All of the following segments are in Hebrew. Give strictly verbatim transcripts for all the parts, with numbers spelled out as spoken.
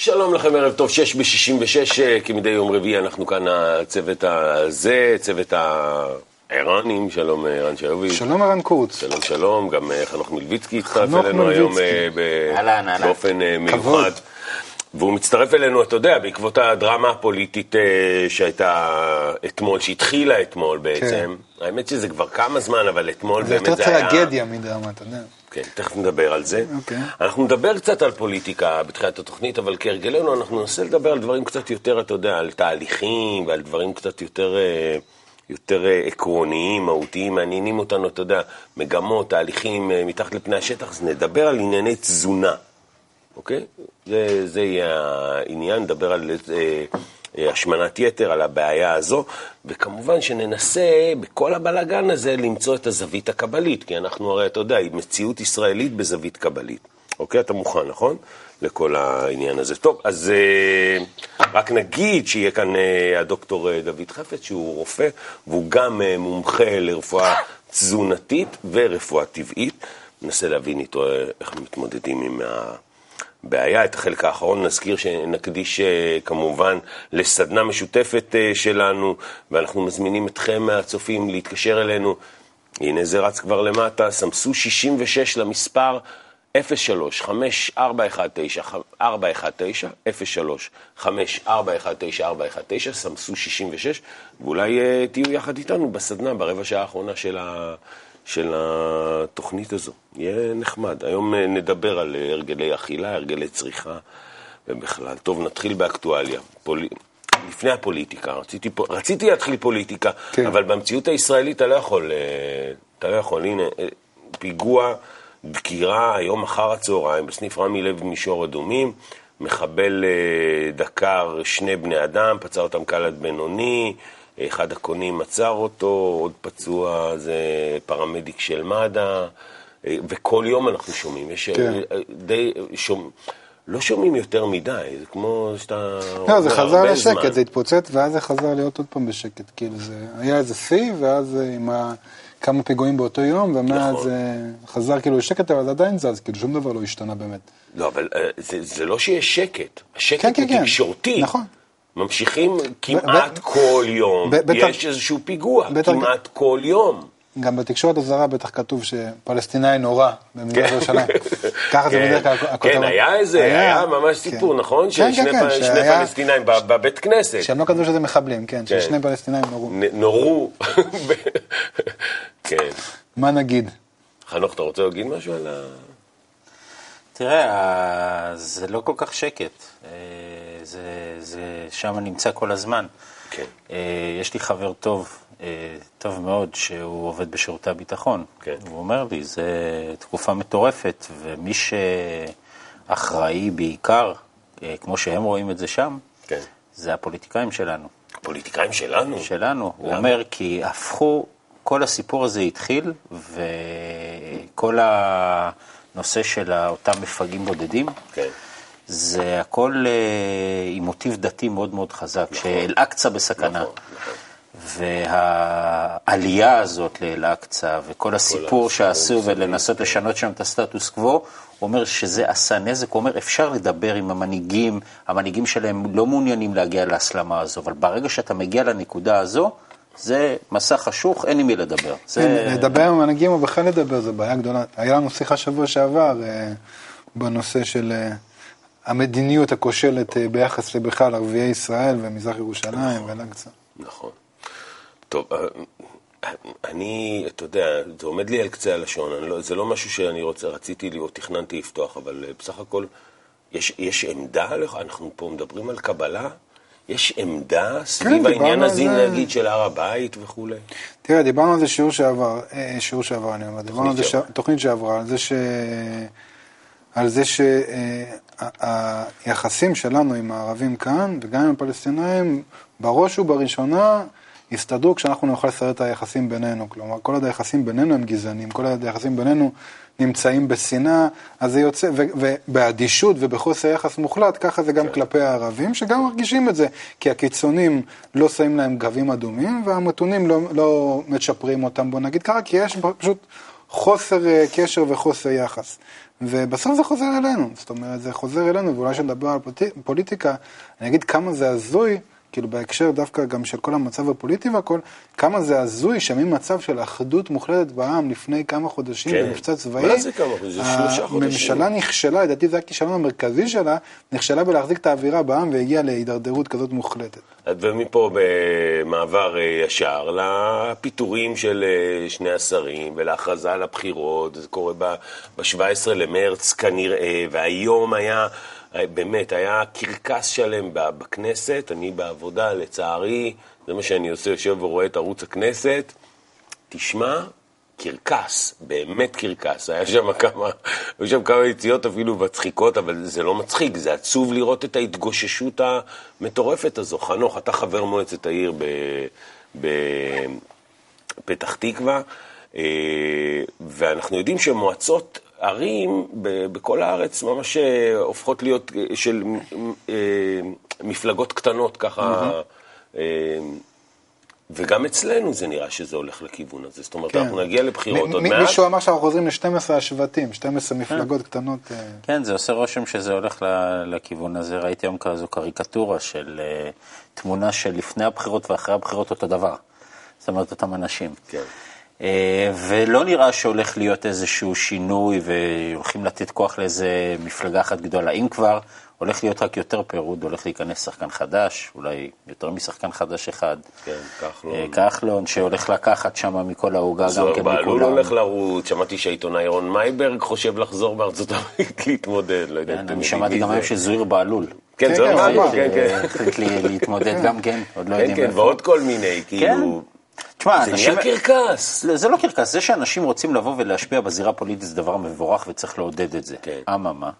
שלום לכם, ערב טוב, שש בשישים ושש, כמדי יום רביעי אנחנו כאן הצוות הזה, צוות האיראנים, שלום ערן שיובי. שלום ערן קורץ. שלום שלום, גם חנוך מלביצקי הצטרף אלינו היום באופן מיוחד. והוא מצטרף אלינו, אתה יודע, בעקבות הדרמה הפוליטית שהייתה אתמול, שהתחילה אתמול בעצם. האמת שזה כבר כמה זמן, אבל אתמול באמת זה היה... זה יותר טרגדיה מדרמה, אתה יודע. כן, תכף נדבר על זה. Okay. אנחנו נדבר קצת על פוליטיקה בתחילת התוכנית, אבל כרגלנו אנחנו ננסה לדבר על דברים קצת יותר, אתה יודע, על תהליכים ועל דברים קצת יותר, יותר עקרוניים, מהותיים, מעניינים אותנו, אתה יודע, מגמות, תהליכים מתחת לפני השטח, אז נדבר על ענייני תזונה, אוקיי? Okay? זה, זה יהיה העניין, נדבר על השמנת יתר, על הבעיה הזו, וכמובן שננסה בכל הבלגן הזה למצוא את הזווית הקבלית, כי אנחנו הרי, אתה יודע, היא מציאות ישראלית בזווית קבלית. אוקיי, אתה מוכן, נכון? לכל העניין הזה. טוב, אז רק נגיד שיהיה כאן הדוקטור דוד חפץ, שהוא רופא, והוא גם מומחה לרפואה תזונתית ורפואה טבעית. ננסה להבין איתו איך מתמודדים עם ה... בעיה. את החלק האחרון נזכיר שנקדיש כמובן לסדנה משותפת שלנו, ואנחנו מזמינים אתכם מהצופים להתקשר אלינו. הנה זה רץ כבר למטה, סמסו שישים ושש למספר אפס שלוש חמש ארבע אחת תשע ארבע אחת תשע, סמסו שישים ושש, ואולי תהיו יחד איתנו בסדנה ברבע שעה האחרונה של ה... של התוכנית הזו. יהיה נחמד. היום נדבר על הרגלי אכילה, הרגלי צריכה, ובכלל. טוב, נתחיל באקטואליה. פול... לפני הפוליטיקה. רציתי, רציתי להתחיל פוליטיקה, כן. אבל במציאות הישראלית אתה לא יכול, אתה לא יכול. הנה, פיגוע, דקירה, היום אחר הצהריים, בסניף רמי לב מישור אדומים, מחבל דקר שני בני אדם, פצע אותם קלת בינוני, אחד הקונים עצר אותו, עוד פצוע זה פרמדיק של מד"א, וכל יום אנחנו שומעים. יש כן. די, שומע, לא שומעים יותר מדי, זה כמו שאתה... לא, זה חזר לשקט, זמן. זה התפוצץ, ואז זה חזר להיות עוד פעם בשקט, כאילו זה היה איזה סי, ואז עם ה... כמה פיגועים באותו יום, ומאז נכון. חזר כאילו שקט, אבל עדיין זז, כאילו שום דבר לא השתנה באמת. לא, אבל זה, זה לא שיש שקט, השקט כן, הוא כן, תקשורתי. כן. נכון. ממשיכים כמעט ב- כל יום, ב- יש ב- איזשהו פיגוע, ב- כמעט ב- כל יום. גם בתקשורת הזרה בטח כתוב שפלסטינאי נורא במזרח ירושלים. ככה זה בדרך כלל הכותרות. כן, היה איזה, היה ממש סיפור, נכון? ששני פלסטינאים בבית כנסת. שהם לא כתבו שזה מחבלים, כן, ששני פלסטינאים נורו. נורו. כן. מה נגיד? חנוך, אתה רוצה להגיד משהו על ה... תראה, זה לא כל כך שקט. זה, זה שם נמצא כל הזמן. כן. יש לי חבר טוב, טוב מאוד, שהוא עובד בשירותי הביטחון. כן. הוא אומר לי, זה תקופה מטורפת, ומי שאחראי בעיקר, כמו שהם רואים את זה שם, כן. זה הפוליטיקאים שלנו. הפוליטיקאים שלנו? שלנו. הוא אומר, כי הפכו, כל הסיפור הזה התחיל, וכל ה... נושא של אותם מפגעים בודדים, כן. זה הכל אה, עם מוטיב דתי מאוד מאוד חזק, נכון. שאל-אקצה בסכנה. נכון, נכון. והעלייה הזאת לאל-אקצה, וכל הסיפור שעשו ולנסות לשנות שם את הסטטוס קוו, אומר שזה עשה נזק, אומר אפשר לדבר עם המנהיגים, המנהיגים שלהם לא מעוניינים להגיע להסלמה הזו, אבל ברגע שאתה מגיע לנקודה הזו, זה מסע חשוך, אין עם מי לדבר. לדבר עם המנהיגים או בכלל לדבר, זו בעיה גדולה. היה לנו שיחה שבוע שעבר בנושא של המדיניות הכושלת ביחס לבכלל ערביי ישראל ומזרח ירושלים ולאקצה. נכון. טוב, אני, אתה יודע, זה עומד לי על קצה הלשון, זה לא משהו שאני רוצה, רציתי לי או תכננתי לפתוח, אבל בסך הכל, יש עמדה, אנחנו פה מדברים על קבלה, יש עמדה סביב העניין הזה, נגיד, של הר הבית וכו'. תראה, דיברנו על זה שיעור שעבר, שיעור שעבר, אני אומר, דיברנו על זה תוכנית שעברה, על זה שהיחסים שלנו עם הערבים כאן, וגם עם הפלסטינאים, בראש ובראשונה, הסתדרו כשאנחנו נוכל לסרט את היחסים בינינו. כלומר, כל עוד היחסים בינינו הם גזענים, כל עוד היחסים בינינו נמצאים בשנאה, אז זה יוצא, ובאדישות ובחוסר יחס מוחלט, ככה זה גם כלפי הערבים, שגם מרגישים את זה, כי הקיצונים לא שמים להם גבים אדומים, והמתונים לא, לא משפרים אותם, בוא נגיד ככה, כי יש פשוט חוסר קשר וחוסר יחס. ובסוף זה חוזר אלינו, זאת אומרת, זה חוזר אלינו, ואולי שנדבר על פוליטיקה, אני אגיד כמה זה הזוי, כאילו בהקשר דווקא גם של כל המצב הפוליטי והכל, כמה זה הזוי שממצב של אחדות מוחלטת בעם לפני כמה חודשים במבצע צבאי, הממשלה נכשלה, לדעתי זה הכישלון המרכזי שלה, נכשלה בלהחזיק את האווירה בעם והגיעה להידרדרות כזאת מוחלטת. ומפה במעבר ישר לפיטורים של שני השרים ולהכרזה על הבחירות, זה קורה ב-שבעה עשר למרץ כנראה, והיום היה... באמת, היה קרקס שלם בכנסת, אני בעבודה לצערי, זה מה שאני עושה, יושב ורואה את ערוץ הכנסת, תשמע, קרקס, באמת קרקס, היה שם כמה, היו שם כמה יציאות אפילו מצחיקות, אבל זה לא מצחיק, זה עצוב לראות את ההתגוששות המטורפת הזו. חנוך, אתה חבר מועצת העיר בפתח תקווה, ואנחנו יודעים שמועצות ערים בכל הארץ ממש הופכות להיות של מפלגות קטנות ככה, וגם אצלנו זה נראה שזה הולך לכיוון הזה, זאת אומרת אנחנו נגיע לבחירות עוד מעט. מישהו אמר שאנחנו חוזרים ל-שתים עשרה השבטים, שתים עשרה מפלגות קטנות. כן, זה עושה רושם שזה הולך לכיוון הזה, ראיתי היום כזו קריקטורה של תמונה של לפני הבחירות ואחרי הבחירות אותו דבר, זאת אומרת אותם אנשים. כן. ולא נראה שהולך להיות איזשהו שינוי והולכים לתת כוח לאיזה מפלגה אחת גדולה. אם כבר, הולך להיות רק יותר פירוד, הולך להיכנס שחקן חדש, אולי יותר משחקן חדש אחד. כן, כחלון. כחלון, שהולך לקחת שם מכל ההוגה, גם כן מכולם. זוהר בעלול הולך לרוץ, שמעתי שהעיתונאי רון מייברג חושב לחזור בארצות הברית להתמודד. אני שמעתי גם היום שזוהר בעלול. כן, זוהר בעלול, כן, כן. החליט להתמודד גם כן, עוד לא יודעים. כן, כן, ועוד כל מיני, כאילו... תשמע, זה אנשים... נהיה קרקס. זה לא קרקס, זה שאנשים רוצים לבוא ולהשפיע בזירה פוליטית זה דבר מבורך וצריך לעודד את זה. Okay. אממה,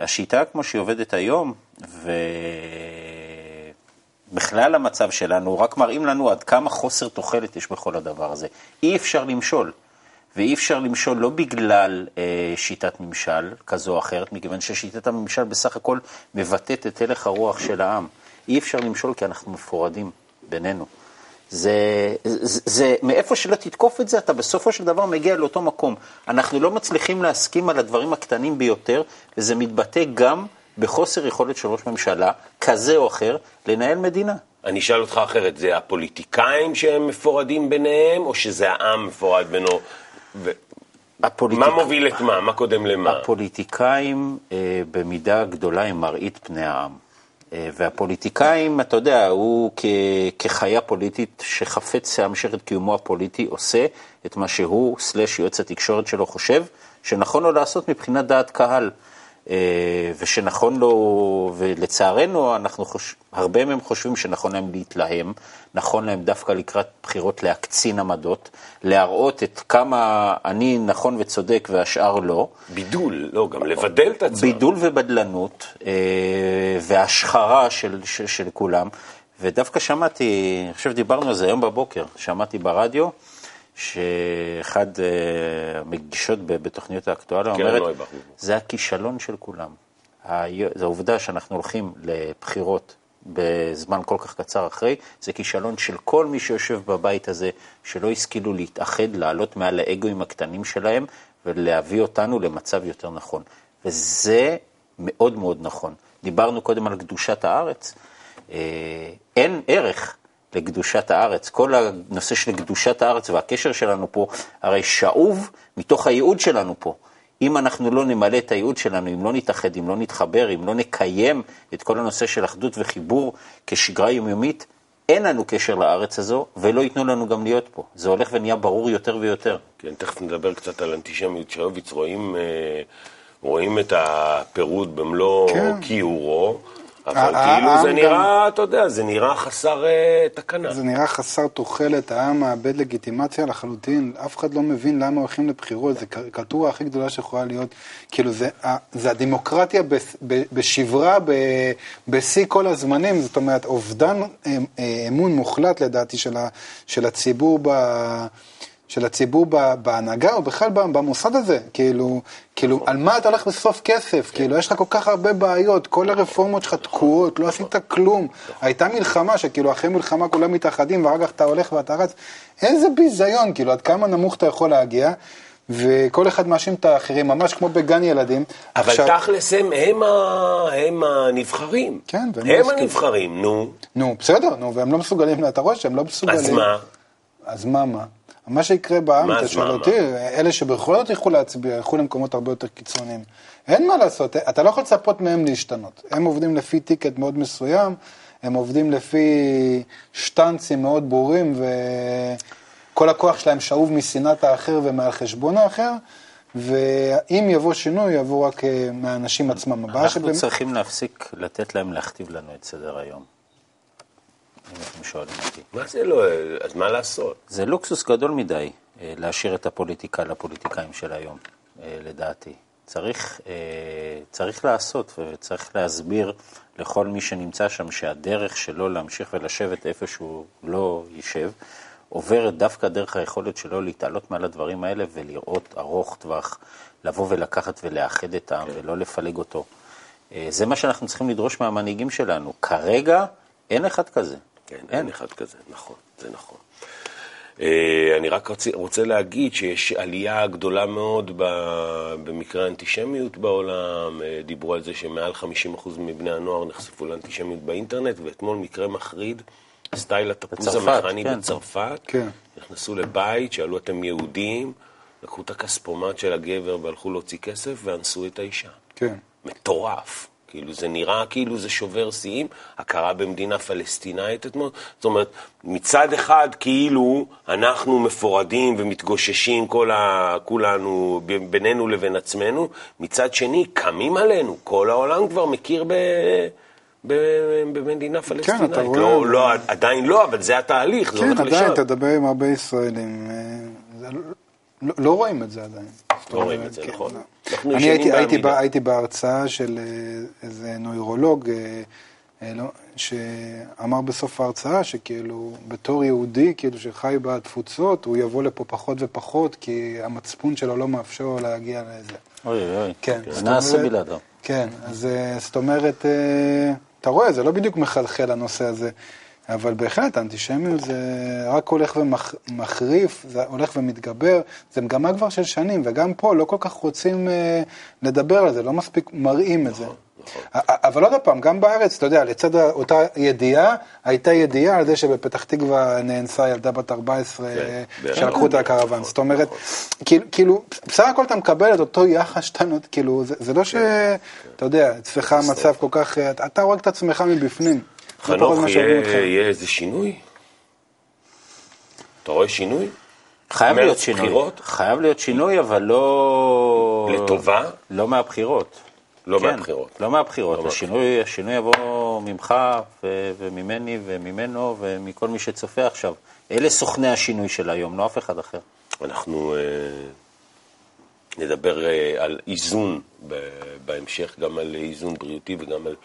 השיטה כמו שהיא עובדת היום, ובכלל המצב שלנו, רק מראים לנו עד כמה חוסר תוחלת יש בכל הדבר הזה. אי אפשר למשול, ואי אפשר למשול לא בגלל שיטת ממשל כזו או אחרת, מכיוון ששיטת הממשל בסך הכל מבטאת את הלך הרוח של העם. אי אפשר למשול כי אנחנו מפורדים בינינו. זה, זה, זה, מאיפה שלא תתקוף את זה, אתה בסופו של דבר מגיע לאותו מקום. אנחנו לא מצליחים להסכים על הדברים הקטנים ביותר, וזה מתבטא גם בחוסר יכולת של ראש ממשלה, כזה או אחר, לנהל מדינה. אני אשאל אותך אחרת, זה הפוליטיקאים שהם מפורדים ביניהם, או שזה העם מפורד בינו? ו... הפוליטיק... מה מוביל את מה? מה קודם למה? הפוליטיקאים אה, במידה גדולה הם מראית פני העם. והפוליטיקאים, אתה יודע, הוא כחיה פוליטית שחפץ להמשיך את קיומו הפוליטי, עושה את מה שהוא, סלש יועץ התקשורת שלו, חושב שנכון לו לעשות מבחינת דעת קהל, ושנכון לו, ולצערנו, אנחנו חוש... הרבה מהם חושבים שנכון להם להתלהם, נכון להם דווקא לקראת בחירות להקצין עמדות, להראות את כמה אני נכון וצודק והשאר לא. בידול, לא, גם לבדל את הצער. בידול ובדלנות, והשחרה של, של, של כולם, ודווקא שמעתי, אני חושב דיברנו על זה היום בבוקר, שמעתי ברדיו, שאחד המגישות בתוכניות האקטואליה אומרת, זה הכישלון של כולם. זו העובדה שאנחנו הולכים לבחירות בזמן כל כך קצר אחרי, זה כישלון של כל מי שיושב בבית הזה, שלא השכילו להתאחד, לעלות מעל האגויים הקטנים שלהם, ולהביא אותנו למצב יותר נכון. וזה מאוד מאוד נכון. דיברנו קודם על קדושת הארץ. אין ערך לקדושת הארץ, כל הנושא של קדושת הארץ והקשר שלנו פה, הרי שאוב מתוך הייעוד שלנו פה. אם אנחנו לא נמלא את הייעוד שלנו, אם לא נתאחד, אם לא נתחבר, אם לא נקיים את כל הנושא של אחדות וחיבור כשגרה יומיומית, אין לנו קשר לארץ הזו, ולא ייתנו לנו גם להיות פה. זה הולך ונהיה ברור יותר ויותר. כן, תכף נדבר קצת על אנטישמיות שאוביץ, רואים, רואים את הפירוד במלוא כיעורו, אבל כאילו זה נראה, אתה יודע, זה נראה חסר תקנה. זה נראה חסר תוחלת, העם מאבד לגיטימציה לחלוטין, אף אחד לא מבין למה הולכים לבחירות, זה קריקטורה הכי גדולה שיכולה להיות, כאילו זה הדמוקרטיה בשברה, בשיא כל הזמנים, זאת אומרת, אובדן אמון מוחלט לדעתי של הציבור ב... של הציבור בהנהגה, או בכלל במוסד הזה, כאילו, כאילו, על מה אתה הולך בסוף כסף, כאילו, יש לך כל כך הרבה בעיות, כל הרפורמות שלך תקועות, לא עשית כלום, הייתה מלחמה, שכאילו, אחרי מלחמה כולם מתאחדים, ואחר כך אתה הולך ואתה רץ, איזה ביזיון, כאילו, עד כמה נמוך אתה יכול להגיע, וכל אחד מאשים את האחרים, ממש כמו בגן ילדים. אבל תכלס הם הנבחרים. כן. הם הנבחרים, נו. נו, בסדר, נו, והם לא מסוגלים, אתה רואה שהם לא מסוגלים. אז מה? אז מה, מה? מה שיקרה בעם, אתה שואל אותי, אלה שבכל זאת ילכו להצביע, ילכו למקומות הרבה יותר קיצוניים. אין מה לעשות, אתה לא יכול לצפות מהם להשתנות. הם עובדים לפי טיקט מאוד מסוים, הם עובדים לפי שטנצים מאוד ברורים, ו... כל הכוח שלהם שאוב מסנאת האחר ומעל חשבון האחר, ואם יבוא שינוי, יבוא רק מהאנשים עצמם. אנחנו צריכים להפסיק לתת להם להכתיב לנו את סדר היום. אם אתם שואלים אותי. מה זה לא? אז מה לעשות? זה לוקסוס גדול מדי, להשאיר את הפוליטיקה לפוליטיקאים של היום, לדעתי. צריך, צריך לעשות וצריך להסביר לכל מי שנמצא שם, שהדרך שלו להמשיך ולשבת איפה שהוא לא יישב, עוברת דווקא דרך היכולת שלו להתעלות מעל הדברים האלה ולראות ארוך טווח, לבוא ולקחת ולאחד את העם ולא לפלג אותו. זה מה שאנחנו צריכים לדרוש מהמנהיגים שלנו. כרגע אין אחד כזה. כן, אין אחד כזה, נכון, זה נכון. אני רק רוצה להגיד שיש עלייה גדולה מאוד במקרה האנטישמיות בעולם. דיברו על זה שמעל חמישים אחוז מבני הנוער נחשפו לאנטישמיות באינטרנט, ואתמול מקרה מחריד, סטייל התפוז המכני בצרפת, נכנסו לבית, שאלו אתם יהודים, לקחו את הכספומט של הגבר והלכו להוציא כסף ואנסו את האישה. מטורף. כאילו זה נראה, כאילו זה שובר שיאים, הכרה במדינה פלסטינאית אתמול. זאת אומרת, מצד אחד כאילו אנחנו מפורדים ומתגוששים כולנו, בינינו לבין עצמנו, מצד שני קמים עלינו, כל העולם כבר מכיר ב... במדינה פלסטינאית. עדיין לא, אבל זה התהליך. כן, עדיין, תדבר עם הרבה ישראלים. לא רואים את זה עדיין. לא רואים את זה, נכון. אני הייתי בהרצאה של איזה נוירולוג, שאמר בסוף ההרצאה, שכאילו, בתור יהודי, כאילו שחי בתפוצות, הוא יבוא לפה פחות ופחות, כי המצפון שלו לא מאפשר להגיע לזה. אוי, אוי. כן. נעשה בלעד. כן, אז זאת אומרת, אתה רואה, זה לא בדיוק מחלחל הנושא הזה, אבל בהחלט, אנטישמיות זה רק הולך ומחריף, זה הולך ומתגבר, זה מגמה כבר של שנים, וגם פה לא כל כך רוצים לדבר על זה, לא מספיק מראים את זה. אבל עוד הפעם, גם בארץ, אתה יודע, לצד אותה ידיעה, הייתה ידיעה על זה שבפתח תקווה נאנסה ילדה בת ארבע עשרה שלקחו את הקרוון. זאת אומרת, כאילו, בסך הכל אתה מקבל את אותו יחס, כאילו, זה לא שאתה יודע, אצלך המצב כל כך, אתה רואה את עצמך מבפנים. חנוך, יהיה איזה שינוי? אתה רואה שינוי? חייב להיות שינוי. חייב להיות שינוי, אבל לא... לטובה? לא מהבחירות. לא מהבחירות. לא מהבחירות, השינוי יבוא ממך וממני וממנו ומכל מי שצופה עכשיו. אלה סוכני השינוי של היום, לא אף אחד אחר. אנחנו נדבר על איזון בהמשך, גם על איזון בריאותי וגם על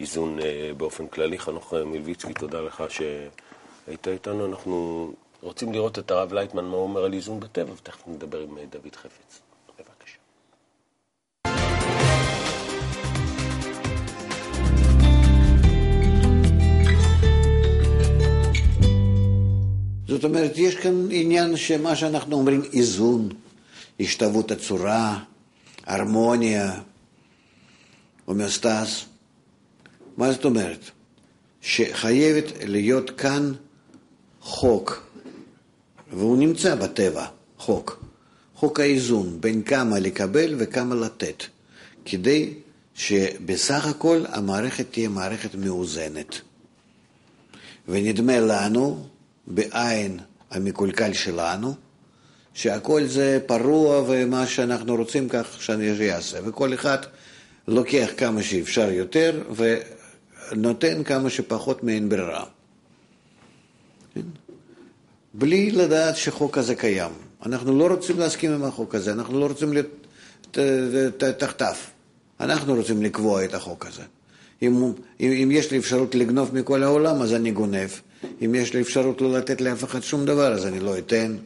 איזון באופן כללי. חנוך מלויצקי, תודה לך שהיית איתנו. אנחנו רוצים לראות את הרב לייטמן, מה הוא אומר על איזון בטבע, ותכף נדבר עם דוד חפץ. זאת אומרת, יש כאן עניין שמה שאנחנו אומרים איזון, השתוות הצורה, הרמוניה, הומאוסטז. מה זאת אומרת? שחייבת להיות כאן חוק, והוא נמצא בטבע, חוק. חוק האיזון, בין כמה לקבל וכמה לתת, כדי שבסך הכל המערכת תהיה מערכת מאוזנת. ונדמה לנו, בעין המקולקל שלנו, שהכל זה פרוע ומה שאנחנו רוצים כך שאני אעשה, וכל אחד לוקח כמה שאפשר יותר ונותן כמה שפחות מעין ברירה, בלי לדעת שחוק הזה קיים. אנחנו לא רוצים להסכים עם החוק הזה, אנחנו לא רוצים תחתיו, אנחנו רוצים לקבוע את החוק הזה. אם, אם יש לי אפשרות לגנוב מכל העולם, אז אני גונב. אם יש לי אפשרות לא לתת לאף אחד שום דבר, אז אני לא אתן.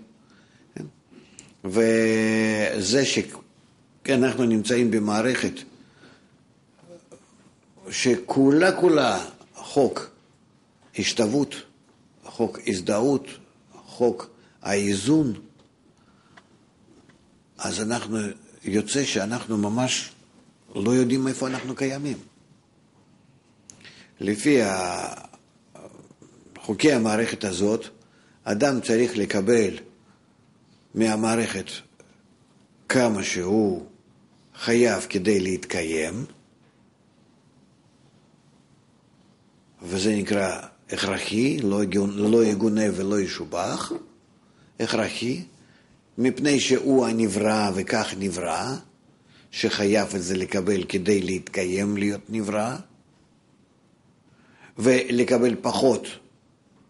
וזה שאנחנו נמצאים במערכת שכולה כולה חוק השתוות, חוק הזדהות, חוק האיזון, אז אנחנו יוצא שאנחנו ממש לא יודעים איפה אנחנו קיימים. לפי חוקי המערכת הזאת, אדם צריך לקבל מהמערכת כמה שהוא חייב כדי להתקיים, וזה נקרא הכרחי, לא יגונה ולא ישובח, הכרחי, מפני שהוא הנברא וכך נברא, שחייב את זה לקבל כדי להתקיים להיות נברא, ולקבל פחות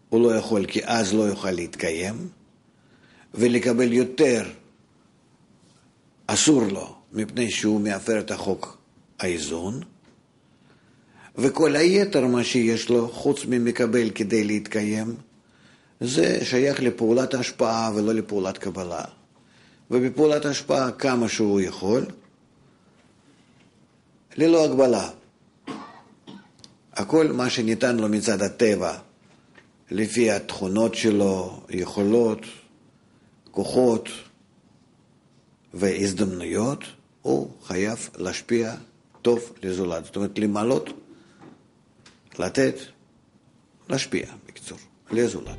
הוא לא יכול כי אז לא יוכל להתקיים, ולקבל יותר אסור לו מפני שהוא מאפר את החוק האיזון, וכל היתר מה שיש לו חוץ ממקבל כדי להתקיים זה שייך לפעולת השפעה ולא לפעולת קבלה. ובפעולת השפעה כמה שהוא יכול ללא הגבלה, הכל מה שניתן לו מצד הטבע לפי התכונות שלו, יכולות, כוחות והזדמנויות, הוא חייב להשפיע טוב לזולת. זאת אומרת, למעלות, לתת, להשפיע, בקיצור, לזולת.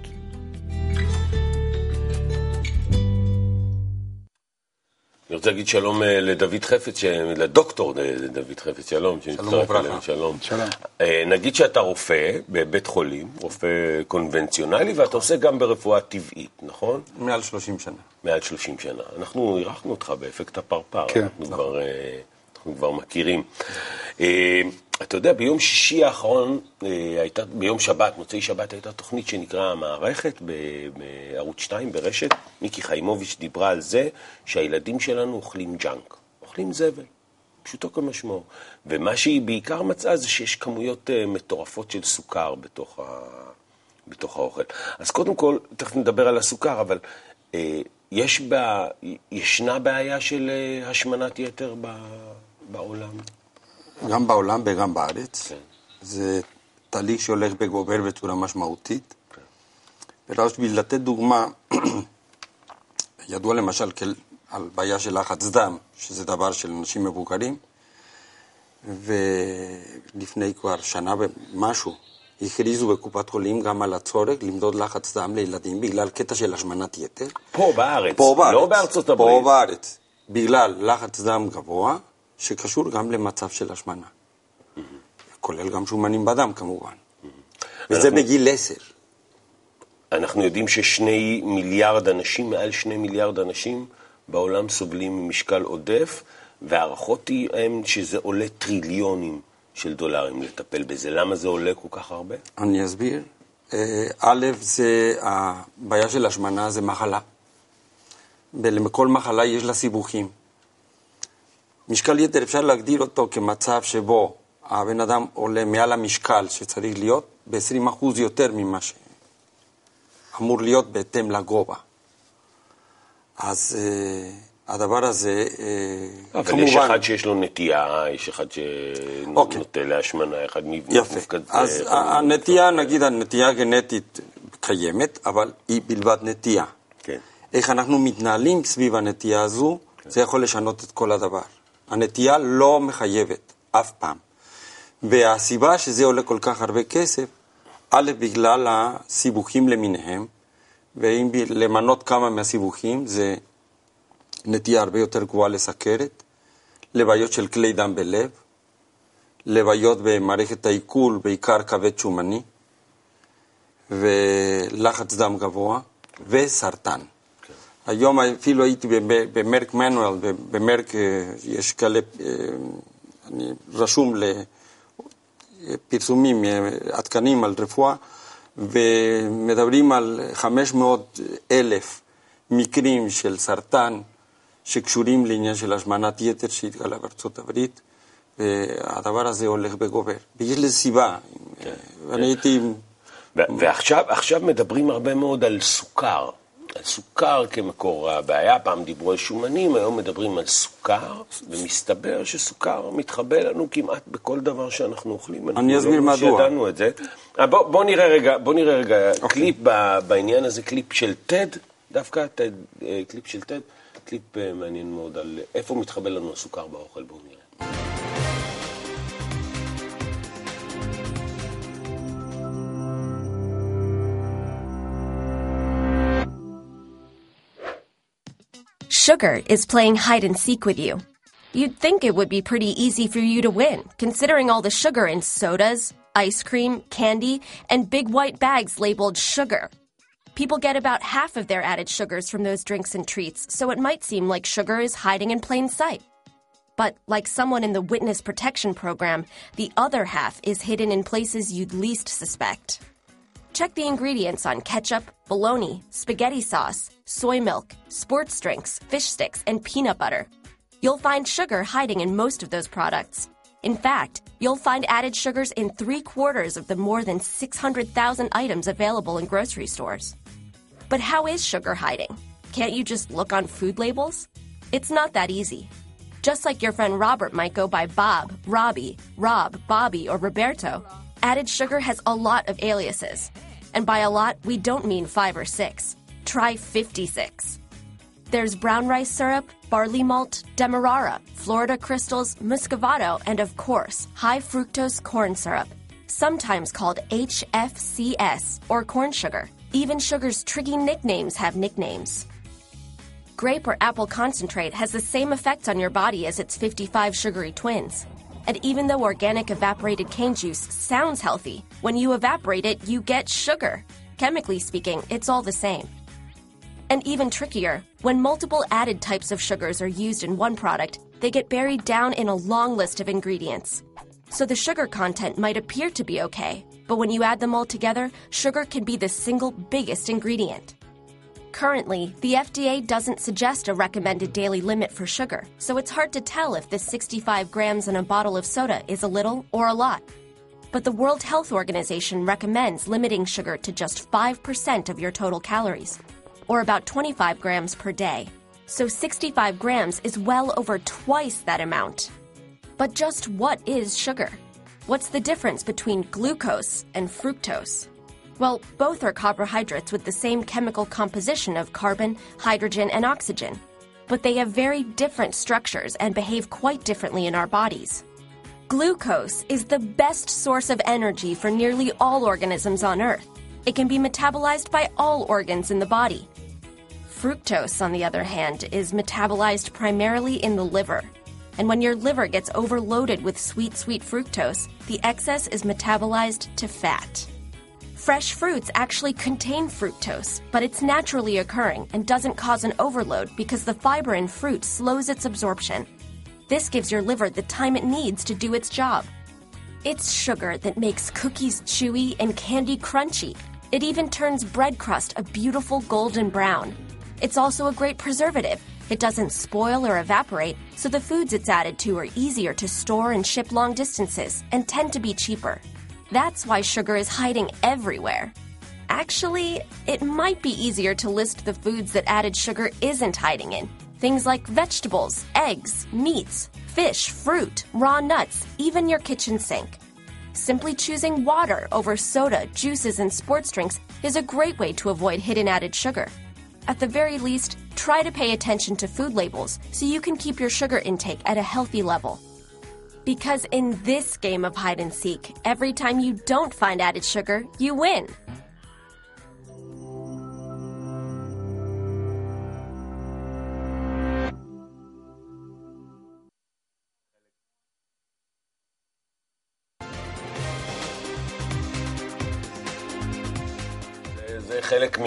אני רוצה להגיד שלום לדוד חפץ, לדוקטור דוד חפץ, שלום. שלום וברכה. שלום. נגיד שאתה רופא בבית חולים, רופא קונבנציונלי, ואתה עושה גם ברפואה טבעית, נכון? מעל שלושים שנה. מעל שלושים שנה. אנחנו אירחנו אותך באפקט הפרפר. כן. אנחנו כבר מכירים. אתה יודע, ביום שישי האחרון, ביום שבת, מוצאי שבת, הייתה תוכנית שנקרא המערכת בערוץ שתיים ברשת. מיקי חיימוביץ' דיברה על זה שהילדים שלנו אוכלים ג'אנק, אוכלים זבל, פשוטו כמשמעו. ומה שהיא בעיקר מצאה זה שיש כמויות מטורפות של סוכר בתוך, ה... בתוך האוכל. אז קודם כל, תכף נדבר על הסוכר, אבל אה, יש בע... ישנה בעיה של השמנת יתר ב... בעולם? גם בעולם וגם בארץ. כן. זה תהליך שהולך בגובר בצורה משמעותית. כן. ולהשביל לתת דוגמה, ידוע למשל על בעיה של לחץ דם, שזה דבר של אנשים מבוגרים, ולפני כבר שנה ומשהו, הכריזו בקופת חולים גם על הצורך למדוד לחץ דם לילדים בגלל קטע של השמנת יתר. פה בארץ, פה בארץ לא בארצות הברית. פה בארץ, בגלל לחץ דם גבוה, שקשור גם למצב של השמנה. Mm-hmm. כולל גם שומנים בדם כמובן. Mm-hmm. וזה אנחנו... בגיל עשר. אנחנו יודעים ששני מיליארד אנשים, מעל שני מיליארד אנשים בעולם סובלים ממשקל עודף, והערכות הם שזה עולה טריליונים של דולרים לטפל בזה. למה זה עולה כל כך הרבה? אני אסביר. א', זה הבעיה של השמנה זה מחלה. ולכל מחלה יש לה סיבוכים. משקל יתר אפשר להגדיר אותו כמצב שבו הבן אדם עולה מעל המשקל שצריך להיות ב-עשרים אחוז יותר ממה שאמור להיות בהתאם לגובה. אז uh, הדבר הזה uh, אבל כמובן... אבל יש אחד שיש לו נטייה, יש אחד שנוטה okay. להשמנה, אחד מבנה מופקד... אז אחד הנטייה, מופקד. נגיד הנטייה הגנטית קיימת, אבל היא בלבד נטייה. כן. איך אנחנו מתנהלים סביב הנטייה הזו, כן. זה יכול לשנות את כל הדבר. הנטייה לא מחייבת, אף פעם. והסיבה שזה עולה כל כך הרבה כסף, א' בגלל הסיבוכים למיניהם, ואם למנות כמה מהסיבוכים, זה נטייה הרבה יותר גבוהה לסכרת, לבעיות של כלי דם בלב, לבעיות במערכת העיכול, בעיקר כבד שומני, ולחץ דם גבוה, וסרטן. היום אפילו הייתי במרק מנואל, במרק יש כאלה, אני רשום לפרסומים, התקנים על רפואה, ומדברים על חמש מאות אלף מקרים של סרטן שקשורים לעניין של השמנת יתר שהתגלה בארצות הברית, והדבר הזה הולך בגובר. ויש לזה סיבה, אני הייתי... ועכשיו מדברים הרבה מאוד על סוכר. על סוכר כמקור הבעיה. פעם דיברו על שומנים, היום מדברים על סוכר, ומסתבר שסוכר מתחבא לנו כמעט בכל דבר שאנחנו אוכלים. אני אסביר מדוע. שידענו את זה. בוא, בוא נראה רגע, בוא נראה רגע okay. קליפ בעניין הזה, קליפ של טד, דווקא טד, קליפ של טד, קליפ מעניין מאוד על איפה מתחבא לנו הסוכר באוכל, בואו נראה. Sugar is playing hide-and-seek with you. You'd think it would be pretty easy for you to win, considering all the sugar in sodas, ice cream, candy, and big white bags labeled sugar. People get about half of their added sugars from those drinks and treats, so it might seem like sugar is hiding in plain sight. But like someone in the Witness Protection Program, the other half is hidden in places you'd least suspect. Check the ingredients on ketchup, bologna, spaghetti sauce, soy milk, sports drinks, fish sticks, and peanut butter. You'll find sugar hiding in most of those products. In fact, you'll find added sugars in three-quarters of the more than six hundred thousand items available in grocery stores. But how is sugar hiding? Can't you just look on food labels? It's not that easy. Just like your friend Robert might go by Bob, Robbie, Rob, Bobby, or Roberto, added sugar has a lot of aliases. And by a lot, we don't mean five or six. Try fifty-six. There's brown rice syrup, barley malt, demerara, Florida crystals, muscovado, and of course, high fructose corn syrup, sometimes called H F C S or corn sugar. Even sugar's tricky nicknames have nicknames. Grape or apple concentrate has the same effect on your body as its fifty-five sugary twins. And even though organic evaporated cane juice sounds healthy, when you evaporate it, you get sugar. Chemically speaking, it's all the same. And even trickier, when multiple added types of sugars are used in one product, they get buried down in a long list of ingredients. So the sugar content might appear to be okay, but when you add them all together, sugar can be the single biggest ingredient. Currently, the F D A doesn't suggest a recommended daily limit for sugar, so it's hard to tell if the sixty-five grams in a bottle of soda is a little or a lot. But the World Health Organization recommends limiting sugar to just five percent of your total calories, or about twenty-five grams per day. So sixty-five grams is well over twice that amount. But just what is sugar? What's the difference between glucose and fructose? Well, both are carbohydrates with the same chemical composition of carbon, hydrogen, and oxygen. But they have very different structures and behave quite differently in our bodies. Glucose is the best source of energy for nearly all organisms on Earth. It can be metabolized by all organs in the body. Fructose, on the other hand, is metabolized primarily in the liver. And when your liver gets overloaded with sweet, sweet fructose, the excess is metabolized to fat. Fresh fruits actually contain fructose, but it's naturally occurring and doesn't cause an overload because the fiber in fruit slows its absorption. This gives your liver the time it needs to do its job. It's sugar that makes cookies chewy and candy crunchy. It even turns bread crust a beautiful golden brown. It's also a great preservative. It doesn't spoil or evaporate, so the foods it's added to are easier to store and ship long distances and tend to be cheaper. That's why sugar is hiding everywhere. Actually, it might be easier to list the foods that added sugar isn't hiding in. Things like vegetables, eggs, meats, fish, fruit, raw nuts, even your kitchen sink. Simply choosing water over soda, juices, and sports drinks is a great way to avoid hidden added sugar. At the very least, try to pay attention to food labels so you can keep your sugar intake at a healthy level. Because in this game of hide and seek, every time you don't find added sugar, you win. זה חלק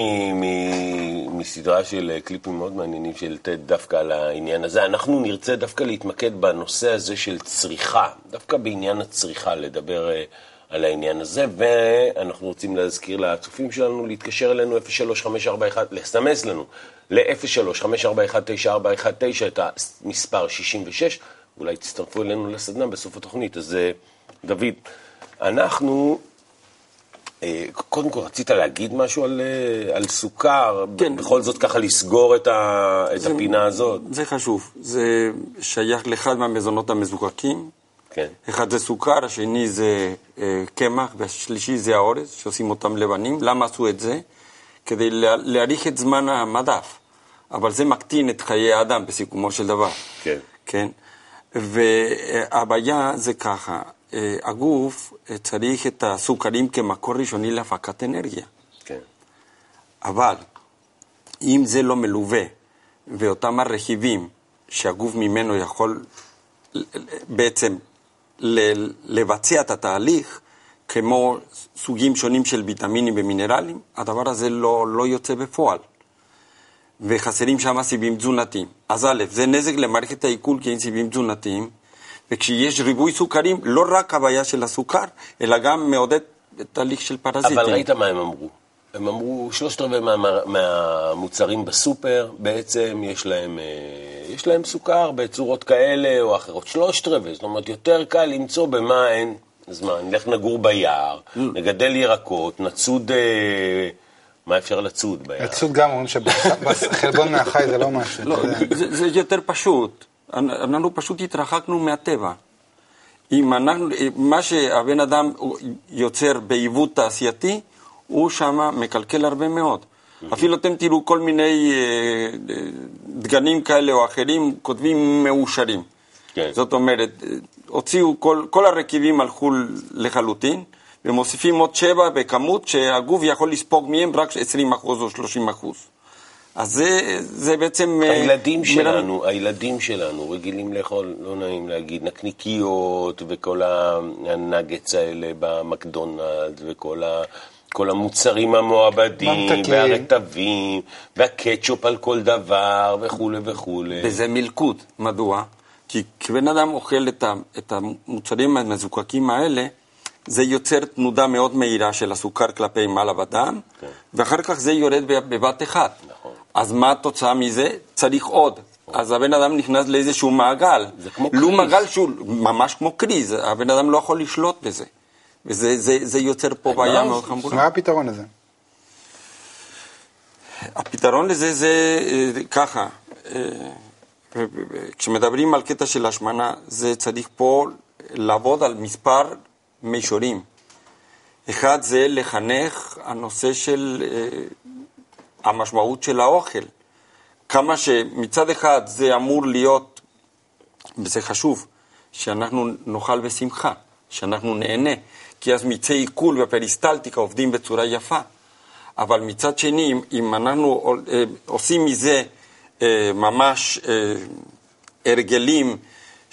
מסדרה של קליפים מאוד מעניינים של טד דווקא על העניין הזה. אנחנו נרצה דווקא להתמקד בנושא הזה של צריכה, דווקא בעניין הצריכה, לדבר על העניין הזה, ואנחנו רוצים להזכיר לצופים שלנו להתקשר אלינו אפס שלוש חמש ארבע אחת, לסמס לנו ל-אפס שלוש חמש ארבע אחת תשע ארבע אחת תשע, את המספר שישים ושש, אולי תצטרפו אלינו לסדנה בסוף התוכנית. אז דוד, אנחנו קודם כל, רצית להגיד משהו על, על סוכר, כן. בכל זאת ככה לסגור את, ה, את זה, הפינה הזאת? זה חשוב, זה שייך לאחד מהמזונות המזוקקים, כן. אחד זה סוכר, השני זה אה, קמח, והשלישי זה האורז, שעושים אותם לבנים. למה עשו את זה? כדי לה, להאריך את זמן המדף, אבל זה מקטין את חיי האדם בסיכומו של דבר. כן. כן? והבעיה זה ככה, הגוף צריך את הסוכרים כמקור ראשוני להפקת אנרגיה. כן. אבל אם זה לא מלווה ואותם הרכיבים שהגוף ממנו יכול בעצם לבצע את התהליך, כמו סוגים שונים של ויטמינים ומינרלים, הדבר הזה לא, לא יוצא בפועל. וחסרים שם סיבים תזונתיים. אז א', זה נזק למערכת העיכול כי אין סיבים תזונתיים, וכשיש ריבוי סוכרים, לא רק הבעיה של הסוכר, אלא גם מעודד תהליך של פרזיטים. אבל ראית מה הם אמרו? הם אמרו, שלושת רבעי מהמוצרים בסופר, בעצם יש להם, יש להם סוכר בצורות כאלה או אחרות. שלושת רבעי, זאת אומרת, יותר קל למצוא במה אין זמן. נלך נגור ביער, נגדל ירקות, נצוד... מה אפשר לצוד ביער? לצוד גם, אומרים שבחלבון מהחי זה לא משהו. לא, זה יותר פשוט. אנחנו פשוט התרחקנו מהטבע. אם אנחנו, מה שהבן אדם יוצר בעיבוד תעשייתי, הוא שם מקלקל הרבה מאוד. אפילו אתם תראו כל מיני דגנים כאלה או אחרים, כותבים מאושרים. זאת אומרת, הוציאו, כל הרכיבים הלכו לחלוטין, ומוסיפים עוד שבע בכמות שהגוף יכול לספוג מהם רק עשרים אחוז או שלושים אחוז. אז זה, זה בעצם... הילדים שלנו, מלא... הילדים שלנו רגילים לאכול, לא נעים להגיד, נקניקיות וכל הנגץ האלה במקדונלד וכל ה... כל המוצרים המועבדים, ממתקים. והרטבים, והקטשופ על כל דבר וכו' וכו'. וזה מלכות. מדוע? כי כבן אדם אוכל את, ה... את המוצרים המזוקקים האלה, זה יוצר תנודה מאוד מהירה של הסוכר כלפי מעלה בדם, okay. ואחר כך זה יורד בבת אחת. נכון. אז מה התוצאה מזה? צריך עוד. Okay. אז הבן אדם נכנס לאיזשהו מעגל. זה כמו לא קריז. מעגל שהוא ממש כמו קריז. הבן אדם לא יכול לשלוט בזה. וזה זה, זה יוצר פה בעיה מאוד חמורה. מה הפתרון הזה? הפתרון לזה זה ככה. כשמדברים על קטע של השמנה, זה צריך פה לעבוד על מספר... מישורים. אחד זה לחנך הנושא של uh, המשמעות של האוכל. כמה שמצד אחד זה אמור להיות, וזה חשוב, שאנחנו נאכל בשמחה, שאנחנו נהנה, כי אז מיצי עיכול ופריסטלטיקה עובדים בצורה יפה. אבל מצד שני, אם אנחנו uh, עושים מזה uh, ממש uh, הרגלים,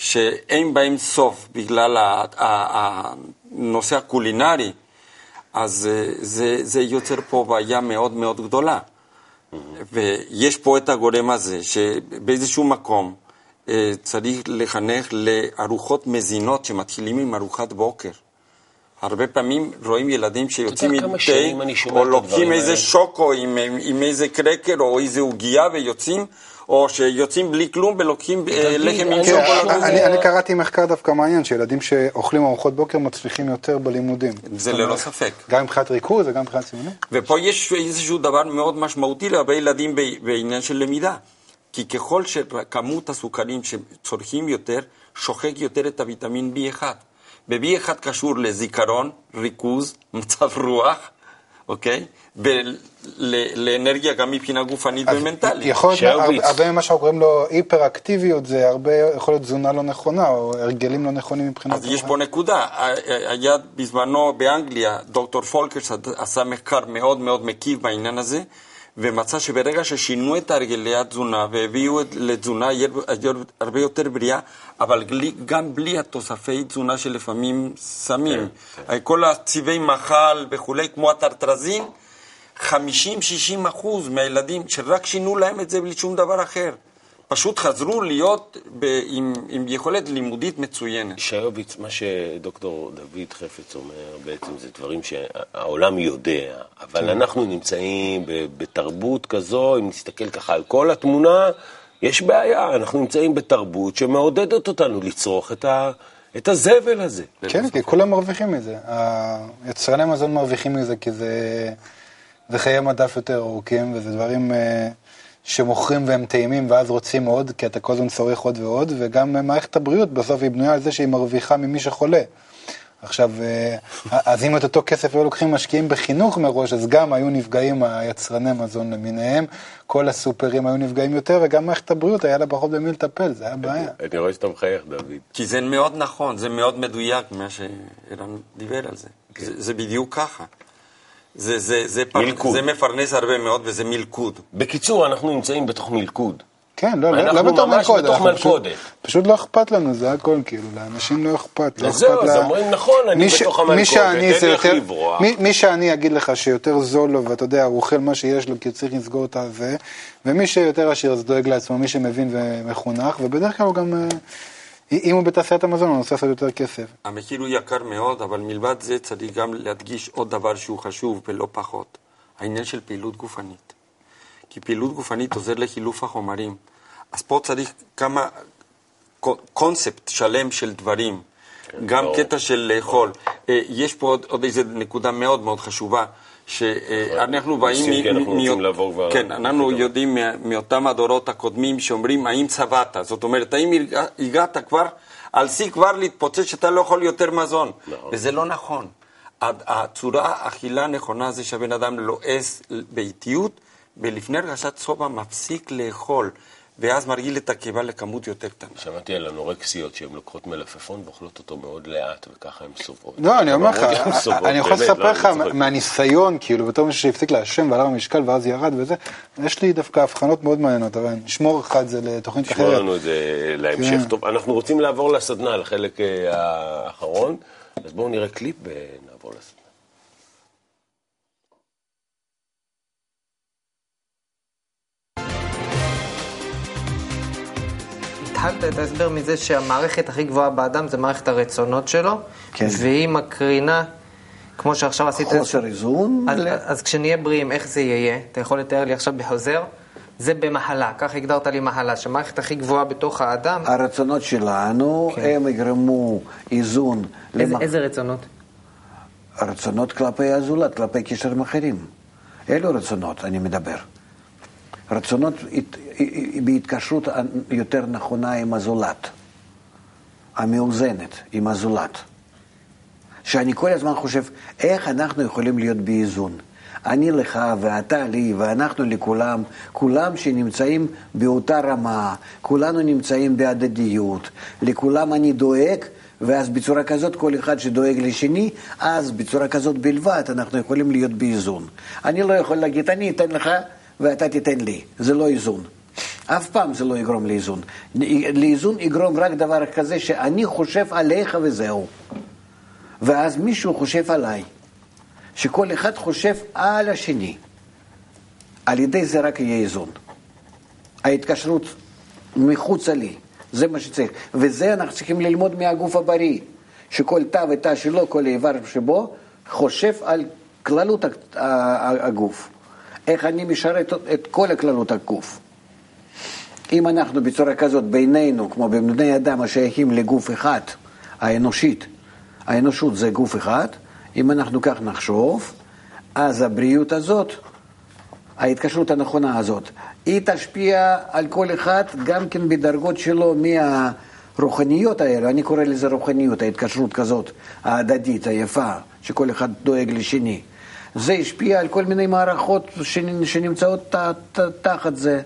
שאין בהם סוף בגלל הנושא הקולינרי, אז זה, זה יוצר פה בעיה מאוד מאוד גדולה. Mm-hmm. ויש פה את הגורם הזה, שבאיזשהו מקום צריך לחנך לארוחות מזינות שמתחילים עם ארוחת בוקר. הרבה פעמים רואים ילדים שיוצאים מדי, או לוקחים איזה שוקו עם, עם, עם איזה קרקר או איזה עוגיה ויוצאים, או שיוצאים בלי כלום ולוקחים לחם עם שוקולד. אני קראתי מחקר דווקא מעניין, שילדים שאוכלים ארוחות בוקר מצליחים יותר בלימודים. זה ללא ספק. גם מבחינת ריכוז וגם מבחינת סימנים. ופה יש איזשהו דבר מאוד משמעותי להרבה ילדים בעניין של למידה. כי ככל שכמות הסוכרים שצורכים יותר, שוחק יותר את הוויטמין בי אחת. ב-בי אחת קשור לזיכרון, ריכוז, מצב רוח, אוקיי? לאנרגיה גם מבחינה גופנית ומנטלית. הרבה ממה שקוראים לו היפראקטיביות, זה הרבה יכול להיות תזונה לא נכונה או הרגלים לא נכונים מבחינת. אז יש פה נקודה. היה בזמנו באנגליה, דוקטור פולקרס עשה מחקר מאוד מאוד מקיף בעניין הזה, ומצא שברגע ששינו את הרגלי התזונה והביאו לתזונה הרבה יותר בריאה, אבל גם בלי התוספי תזונה שלפעמים שמים. כל הצבעי מחל וכולי, כמו הטרטרזין, חמישים שישים אחוז מהילדים שרק שינו להם את זה בלי שום דבר אחר, פשוט חזרו להיות ב- עם, עם יכולת לימודית מצוינת. שיוביץ, מה שדוקטור דוד חפץ אומר, בעצם זה דברים שהעולם יודע, אבל אנחנו נמצאים בתרבות כזו, אם נסתכל ככה על כל התמונה, יש בעיה, אנחנו נמצאים בתרבות שמעודדת אותנו לצרוך את ה... את הזבל הזה. כן, כי כולם מרוויחים מזה. יצרני המזון מרוויחים מזה, כי זה חיי מדף יותר ארוכים, וזה דברים שמוכרים והם טעימים, ואז רוצים עוד, כי אתה כל הזמן צורך עוד ועוד, וגם מערכת הבריאות בסוף היא בנויה על זה שהיא מרוויחה ממי שחולה. עכשיו, אז אם את אותו כסף לא לוקחים משקיעים בחינוך מראש, אז גם היו נפגעים היצרני מזון למיניהם, כל הסופרים היו נפגעים יותר, וגם מערכת הבריאות היה לה פחות במי לטפל, זה היה בעיה. אני רואה שאתה מחייך, דוד. כי זה מאוד נכון, זה מאוד מדויק מה שאלן דיבר על זה. זה בדיוק ככה. זה מפרנס הרבה מאוד וזה מלכוד. בקיצור, אנחנו נמצאים בתוך מלכוד. כן, לא, לא בתוך מלכודת, אנחנו פשוט, פשוט לא אכפת לנו, זה הכל, כאילו, לאנשים לא אכפת. לא זהו, אז אומרים נכון, אני בתוך המלכודת, מי שאני אגיד לך שיותר זול לו, ואתה יודע, הוא אוכל מה שיש לו, כי צריך לסגור את הזה, ומי שיותר עשיר, אז דואג לעצמו, מי שמבין ומחונך, ובדרך כלל הוא גם, אם הוא בתעשיית המזון, הוא נוסע לעשות יותר כסף. המחיר הוא יקר מאוד, אבל מלבד זה צריך גם להדגיש עוד דבר שהוא חשוב, ולא פחות, העניין של פעילות גופנית. כי פעילות גופנית עוזר לחילוף החומרים. אז פה צריך כמה קונספט שלם של דברים, גם קטע של לאכול. יש פה עוד איזו נקודה מאוד מאוד חשובה, שאנחנו באים... כן, אנחנו יודעים מאותם הדורות הקודמים שאומרים, האם צבעת? זאת אומרת, האם הגעת כבר, על סי כבר להתפוצץ שאתה לא יכול יותר מזון. וזה לא נכון. הצורה האכילה הנכונה זה שהבן אדם לועס באיטיות, ולפני הרגשת סובה מפסיק לאכול, ואז מרגיל את הקיבה לכמות יותר קטנה. שמעתי על אנורקסיות שהן לוקחות מלפפון ואוכלות אותו מאוד לאט, וככה הן סובות. לא, אני אומר לך, אני יכול לספר לך מהניסיון, כאילו, בתור מי שהפסיק להשם ועלה במשקל ואז ירד וזה, יש לי דווקא הבחנות מאוד מעניינות, אבל נשמור אחד זה לתוכנית אחרת. נשמור לנו את זה להמשך. טוב, אנחנו רוצים לעבור לסדנה, לחלק האחרון, אז בואו נראה קליפ ונעבור לסדנה. התחלת את ההסבר מזה שהמערכת הכי גבוהה באדם זה מערכת הרצונות שלו, כן. והיא מקרינה, כמו שעכשיו עשית... חוסר איזון. אז, אז כשנהיה בריאים, איך זה יהיה? אתה יכול לתאר לי עכשיו בחוזר? זה במחלה, כך הגדרת לי מחלה, שהמערכת הכי גבוהה בתוך האדם... הרצונות שלנו, כן. הם יגרמו איזון... איזה, למח... איזה רצונות? הרצונות כלפי הזולת, כלפי קשרים אחרים. אלו רצונות, אני מדבר. רצונות בהתקשרות יותר נכונה עם הזולת, המאוזנת עם הזולת, שאני כל הזמן חושב איך אנחנו יכולים להיות באיזון, אני לך ואתה לי ואנחנו לכולם, כולם שנמצאים באותה רמה, כולנו נמצאים בהדדיות, לכולם אני דואג, ואז בצורה כזאת כל אחד שדואג לשני, אז בצורה כזאת בלבד אנחנו יכולים להיות באיזון. אני לא יכול להגיד אני אתן לך ואתה תיתן לי, זה לא איזון. אף פעם זה לא יגרום לאיזון. לאיזון יגרום רק דבר כזה שאני חושב עליך וזהו. ואז מישהו חושב עליי, שכל אחד חושב על השני. על ידי זה רק יהיה איזון. ההתקשרות מחוצה לי, זה מה שצריך. וזה אנחנו צריכים ללמוד מהגוף הבריא, שכל תא ותא שלו, כל איבר שבו, חושב על כללות הגוף. איך אני משרת את כל הכללות הגוף. אם אנחנו בצורה כזאת בינינו, כמו בבני אדם השייכים לגוף אחד, האנושית, האנושות זה גוף אחד, אם אנחנו כך נחשוב, אז הבריאות הזאת, ההתקשרות הנכונה הזאת, היא תשפיע על כל אחד גם כן בדרגות שלו מהרוחניות האלה, אני קורא לזה רוחניות, ההתקשרות כזאת, ההדדית, היפה, שכל אחד דואג לשני. זה השפיע על כל מיני מערכות שנמצאות תחת זה.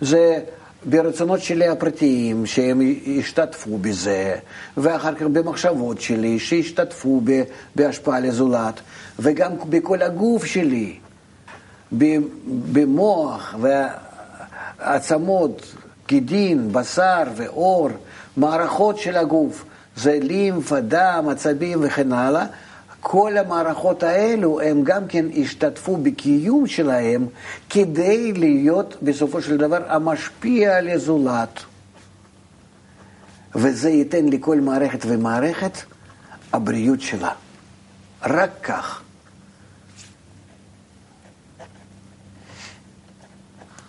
זה ברצונות שלי הפרטיים שהם השתתפו בזה, ואחר כך במחשבות שלי שהשתתפו בהשפעה לזולת, וגם בכל הגוף שלי, במוח ועצמות, גידים, בשר ואור, מערכות של הגוף, זה לימפה, דם, עצבים וכן הלאה. כל המערכות האלו הם גם כן השתתפו בקיום שלהם כדי להיות בסופו של דבר המשפיע לזולת. וזה ייתן לכל מערכת ומערכת הבריאות שלה. רק כך.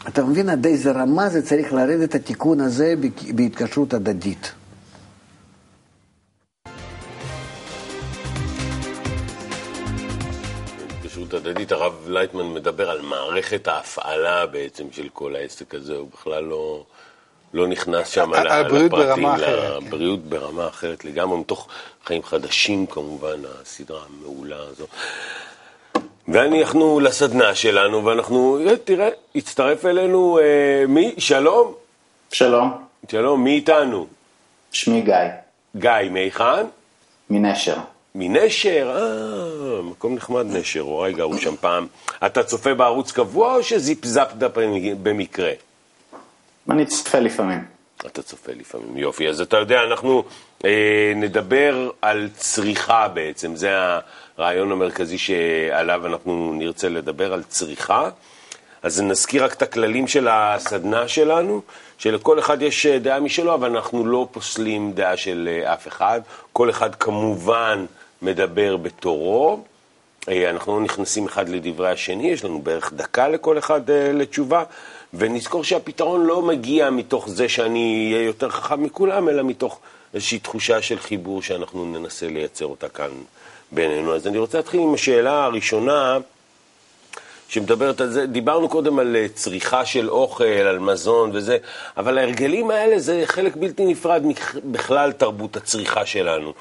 אתה מבין עד איזה רמה זה צריך לרדת התיקון הזה בהתקשרות הדדית. הדדית. הרב לייטמן מדבר על מערכת ההפעלה בעצם של כל העסק הזה, הוא בכלל לא, לא נכנס שם על הפרטים, ברמה אחרת, הבריאות כן. ברמה אחרת לגמרי, מתוך חיים חדשים כמובן, הסדרה המעולה הזו. ואנחנו לסדנה שלנו, ואנחנו, תראה, הצטרף אלינו, אה, מי? שלום? שלום. שלום, מי איתנו? שמי גיא. גיא, מהיכן? מנשר. מנשר, אה, מקום נחמד נשר, אולי גרו שם פעם. אתה צופה בערוץ קבוע או שזיפזפת במקרה? אני צופה לפעמים. אתה צופה לפעמים, יופי. אז אתה יודע, אנחנו אה, נדבר על צריכה בעצם, זה הרעיון המרכזי שעליו אנחנו נרצה לדבר, על צריכה. אז נזכיר רק את הכללים של הסדנה שלנו, שלכל אחד יש דעה משלו, אבל אנחנו לא פוסלים דעה של אף אחד. כל אחד כמובן מדבר בתורו. אנחנו נכנסים אחד לדברי השני, יש לנו בערך דקה לכל אחד לתשובה, ונזכור שהפתרון לא מגיע מתוך זה שאני אהיה יותר חכם מכולם, אלא מתוך איזושהי תחושה של חיבור שאנחנו ננסה לייצר אותה כאן בינינו. אז אני רוצה להתחיל עם השאלה הראשונה, שמדברת על זה, דיברנו קודם על צריכה של אוכל, על מזון וזה, אבל ההרגלים האלה זה חלק בלתי נפרד בכלל תרבות הצריכה שלנו,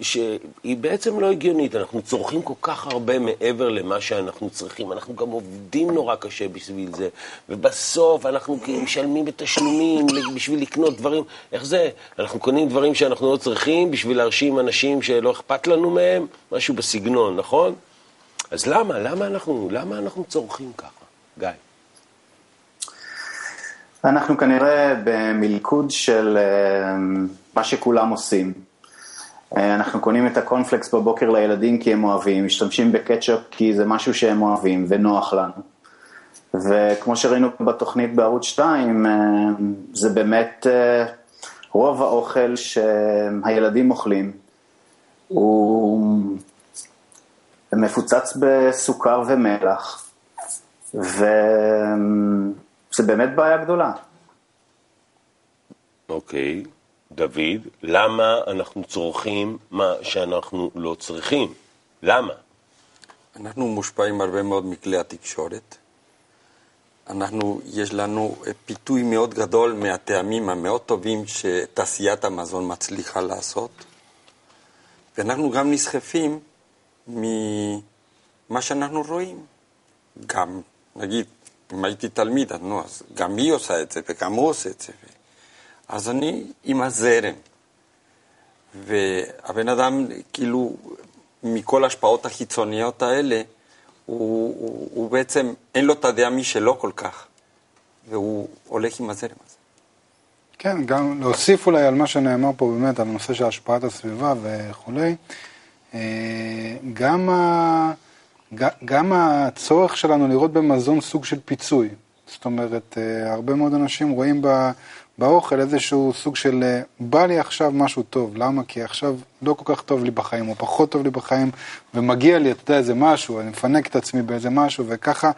שהיא בעצם לא הגיונית, אנחנו צורכים כל כך הרבה מעבר למה שאנחנו צריכים, אנחנו גם עובדים נורא קשה בשביל זה, ובסוף אנחנו משלמים בתשלומים בשביל לקנות דברים, איך זה? אנחנו קונים דברים שאנחנו לא צריכים בשביל להרשים אנשים שלא אכפת לנו מהם, משהו בסגנון, נכון? אז למה? למה אנחנו, למה אנחנו צורכים ככה? גיא. אנחנו כנראה במלכוד של מה שכולם עושים. אנחנו קונים את הקונפלקס בבוקר לילדים כי הם אוהבים, משתמשים בקטשופ כי זה משהו שהם אוהבים ונוח לנו. וכמו שראינו בתוכנית בערוץ שתיים, זה באמת רוב האוכל שהילדים אוכלים. הוא מפוצץ בסוכר ומלח, וזה באמת בעיה גדולה. אוקיי, דוד, למה אנחנו צורכים מה שאנחנו לא צריכים? למה? אנחנו מושפעים הרבה מאוד מכלי התקשורת. אנחנו, יש לנו פיתוי מאוד גדול מהטעמים המאוד טובים שתעשיית המזון מצליחה לעשות. ואנחנו גם נסחפים ממה שאנחנו רואים. גם, נגיד, אם הייתי תלמיד, נו, אז גם היא עושה את זה וגם הוא עושה את זה. אז אני עם הזרם. והבן אדם, כאילו, מכל השפעות החיצוניות האלה, הוא, הוא, הוא בעצם, אין לו את הדעה משלו כל כך. והוא הולך עם הזרם הזה. כן, גם להוסיף אולי על מה שנאמר פה באמת, על הנושא של השפעת הסביבה וכולי, גם ה... גם הצורך שלנו לראות במזון סוג של פיצוי. זאת אומרת, הרבה מאוד אנשים רואים באוכל איזשהו סוג של בא לי עכשיו משהו טוב. למה? כי עכשיו לא כל כך טוב לי בחיים, או פחות טוב לי בחיים, ומגיע לי, אתה יודע, איזה משהו, אני מפנק את עצמי באיזה משהו, וככה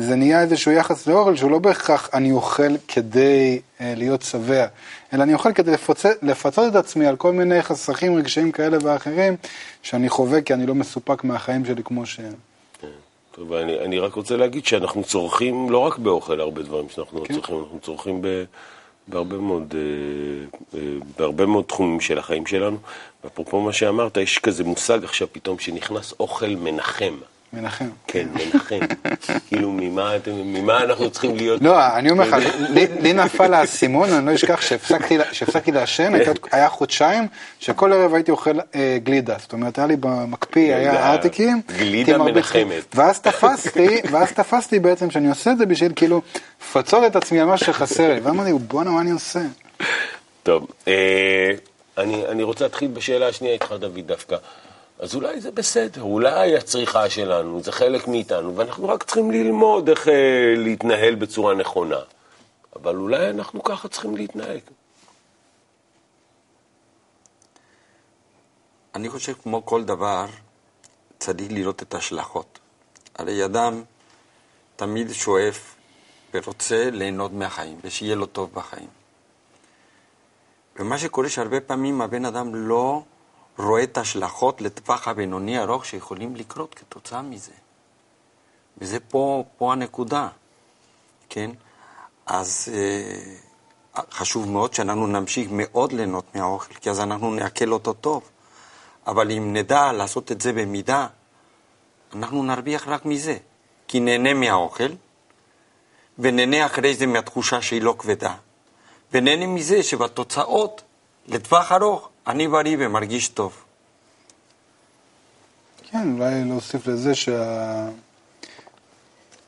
זה נהיה איזשהו יחס לאוכל, שהוא לא בהכרח אני אוכל כדי להיות שבע, אלא אני אוכל כדי לפצות את עצמי על כל מיני חסכים רגשיים כאלה ואחרים, שאני חווה כי אני לא מסופק מהחיים שלי כמו שהם. ואני אני רק רוצה להגיד שאנחנו צורכים לא רק באוכל הרבה דברים שאנחנו כן. צורכים, אנחנו צורכים ב, בהרבה מאוד, אה, אה, בהרבה מאוד תחומים של החיים שלנו. ואפרופו מה שאמרת, יש כזה מושג עכשיו פתאום שנכנס אוכל מנחם. מנחם. כן, מנחם. כאילו, ממה, ממה אנחנו צריכים להיות... לא, אני אומר לך, לי נפל הסימון, אני לא אשכח שהפסקתי לעשן, היה חודשיים, שכל ערב הייתי אוכל גלידה, זאת אומרת, היה לי במקפיא, היה ארטיקים. גלידה מנחמת. ואז תפסתי, ואז תפסתי בעצם שאני עושה את זה בשביל כאילו, לפצות את עצמי על מה שחסר לי, ואמרתי, בוא'נה, מה אני עושה? טוב, אני רוצה להתחיל בשאלה השנייה איתך, דוד, דווקא. אז אולי זה בסדר, אולי הצריכה שלנו, זה חלק מאיתנו, ואנחנו רק צריכים ללמוד איך אה, להתנהל בצורה נכונה. אבל אולי אנחנו ככה צריכים להתנהג. אני חושב כמו כל דבר, צריך לראות את השלכות. הרי אדם תמיד שואף ורוצה ליהנות מהחיים, ושיהיה לו טוב בחיים. ומה שקורה שהרבה פעמים הבן אדם לא... רואה את השלכות לטווח הבינוני ארוך שיכולים לקרות כתוצאה מזה. וזה פה, פה הנקודה, כן? אז אה, חשוב מאוד שאנחנו נמשיך מאוד ליהנות מהאוכל, כי אז אנחנו נעכל אותו טוב. אבל אם נדע לעשות את זה במידה, אנחנו נרוויח רק מזה, כי נהנה מהאוכל, ונהנה אחרי זה מהתחושה שהיא לא כבדה, ונהנה מזה שבתוצאות, לטווח ארוך, אני בריא ומרגיש טוב. כן, אולי להוסיף לזה שה...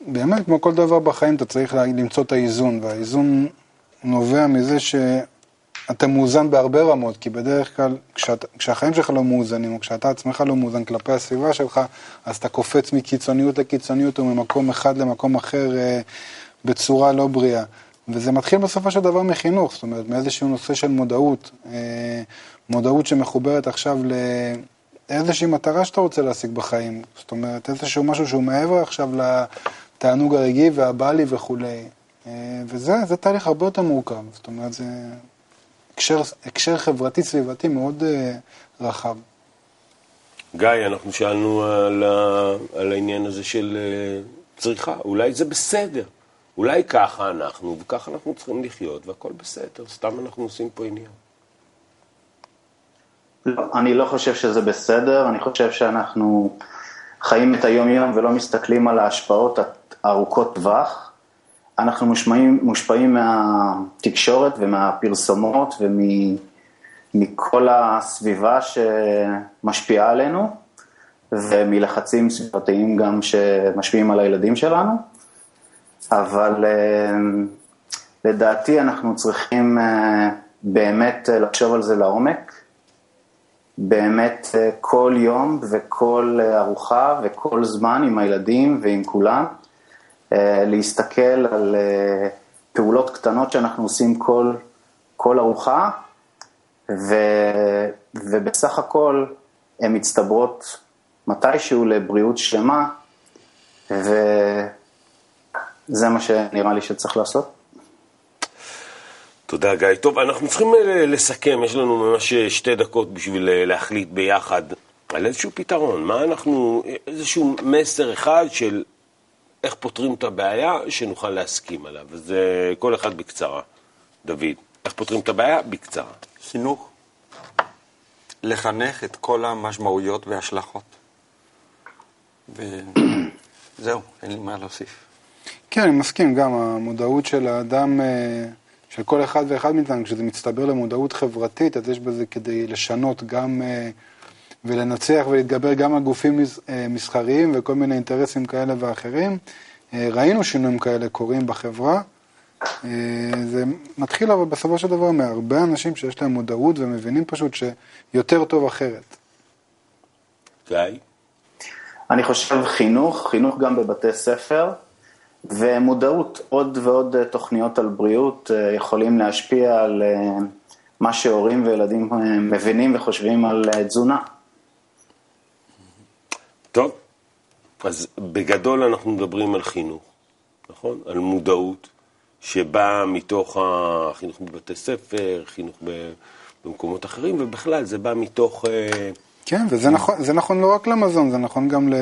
באמת, כמו כל דבר בחיים, אתה צריך למצוא את האיזון, והאיזון נובע מזה שאתה מאוזן בהרבה רמות, כי בדרך כלל, כשאת, כשהחיים שלך לא מאוזנים, או כשאתה עצמך לא מאוזן כלפי הסביבה שלך, אז אתה קופץ מקיצוניות לקיצוניות, או ממקום אחד למקום אחר, בצורה לא בריאה. וזה מתחיל בסופו של דבר מחינוך, זאת אומרת, מאיזשהו נושא של מודעות, מודעות שמחוברת עכשיו לאיזושהי מטרה שאתה רוצה להשיג בחיים, זאת אומרת, איזשהו משהו שהוא מעבר עכשיו לתענוג הרגעי והבעלי וכו'. וזה, זה תהליך הרבה יותר מורכב, זאת אומרת, זה הקשר, הקשר חברתי סביבתי מאוד רחב. גיא, אנחנו שאלנו על, על העניין הזה של צריכה, אולי זה בסדר. אולי ככה אנחנו, וככה אנחנו צריכים לחיות, והכל בסדר, סתם אנחנו עושים פה עניין. לא, אני לא חושב שזה בסדר, אני חושב שאנחנו חיים את היום-יום ולא מסתכלים על ההשפעות הארוכות טווח. אנחנו מושפעים, מושפעים מהתקשורת ומהפרסומות ומכל הסביבה שמשפיעה עלינו, ומלחצים סביבתיים גם שמשפיעים על הילדים שלנו. אבל לדעתי אנחנו צריכים באמת לחשוב על זה לעומק, באמת כל יום וכל ארוחה וכל זמן עם הילדים ועם כולם, להסתכל על פעולות קטנות שאנחנו עושים כל, כל ארוחה, ו, ובסך הכל הן מצטברות מתישהו לבריאות שלמה, ו... זה מה שנראה לי שצריך לעשות. תודה גיא. טוב, אנחנו צריכים לסכם, יש לנו ממש שתי דקות בשביל להחליט ביחד על איזשהו פתרון. מה אנחנו, איזשהו מסר אחד של איך פותרים את הבעיה שנוכל להסכים עליו. זה כל אחד בקצרה. דוד, איך פותרים את הבעיה? בקצרה. חינוך. לחנך את כל המשמעויות וההשלכות. וזהו, אין לי מה להוסיף. כן, אני מסכים, גם המודעות של האדם, של כל אחד ואחד מאיתנו, כשזה מצטבר למודעות חברתית, אז יש בזה כדי לשנות גם ולנצח ולהתגבר גם על גופים מסחריים וכל מיני אינטרסים כאלה ואחרים. ראינו שינויים כאלה קורים בחברה. זה מתחיל אבל בסופו של דבר מהרבה אנשים שיש להם מודעות ומבינים פשוט שיותר טוב אחרת. גיא? אני חושב חינוך, חינוך גם בבתי ספר. ומודעות, עוד ועוד תוכניות על בריאות יכולים להשפיע על מה שהורים וילדים מבינים וחושבים על תזונה. טוב, אז בגדול אנחנו מדברים על חינוך, נכון? על מודעות שבאה מתוך החינוך בבתי ספר, חינוך במקומות אחרים, ובכלל זה בא מתוך... כן, וזה נכון, זה נכון לא רק למזון, זה נכון גם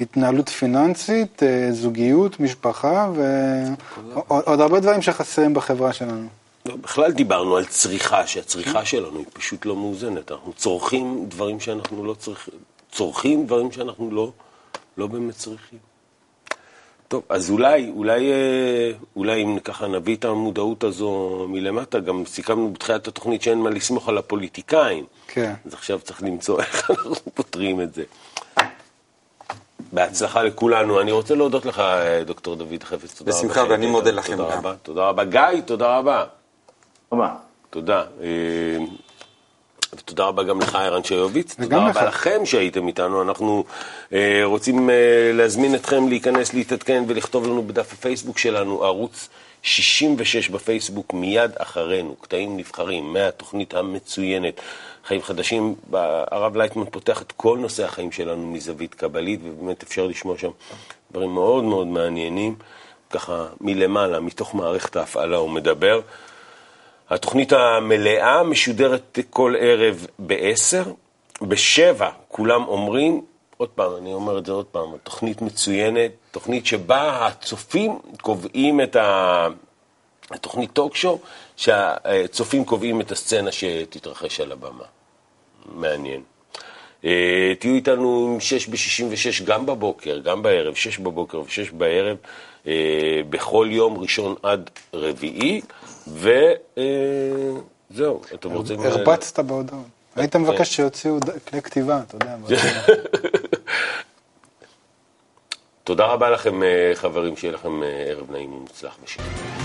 להתנהלות פיננסית, זוגיות, משפחה, ועוד הרבה דברים שחסרים בחברה שלנו. בכלל דיברנו על צריכה, שהצריכה שלנו היא פשוט לא מאוזנת. אנחנו צורכים דברים שאנחנו לא צריכים, צורכים דברים שאנחנו לא, לא באמת צריכים. טוב, אז אולי, אולי, אולי אם ככה נביא את המודעות הזו מלמטה, גם סיכמנו בתחילת התוכנית שאין מה לסמוך על הפוליטיקאים. כן. אז עכשיו צריך למצוא איך אנחנו פותרים את זה. בהצלחה לכולנו. אני רוצה להודות לך, דוקטור דוד חפץ. תודה רבה. בשמחה, ואני מודה לכם גם. תודה רבה. גיא, תודה רבה. תודה. תודה. ותודה רבה גם לך, ערן שיוביץ. תודה רבה לכם שהייתם איתנו. אנחנו אה, רוצים אה, להזמין אתכם להיכנס, להתעדכן ולכתוב לנו בדף הפייסבוק שלנו, ערוץ שישים ושש בפייסבוק, מיד אחרינו. קטעים נבחרים מהתוכנית המצוינת. חיים חדשים, הרב לייטמן פותח את כל נושא החיים שלנו מזווית קבלית, ובאמת אפשר לשמוע שם דברים מאוד מאוד מעניינים. ככה מלמעלה, מתוך מערכת ההפעלה הוא מדבר. התוכנית המלאה משודרת כל ערב בעשר, בשבע כולם אומרים, עוד פעם, אני אומר את זה עוד פעם, תוכנית מצוינת, תוכנית שבה הצופים קובעים את ה... התוכנית טוקשו, שהצופים קובעים את הסצנה שתתרחש על הבמה. מעניין. תהיו איתנו עם שש בשישים ושש גם בבוקר, גם בערב, שש בבוקר ושש בערב, בכל יום ראשון עד רביעי, וזהו. הרבצת בהודעות. היית מבקש שיוציאו כלי כתיבה, אתה יודע. תודה רבה לכם חברים, שיהיה לכם ערב נעים ומוצלח בשביל.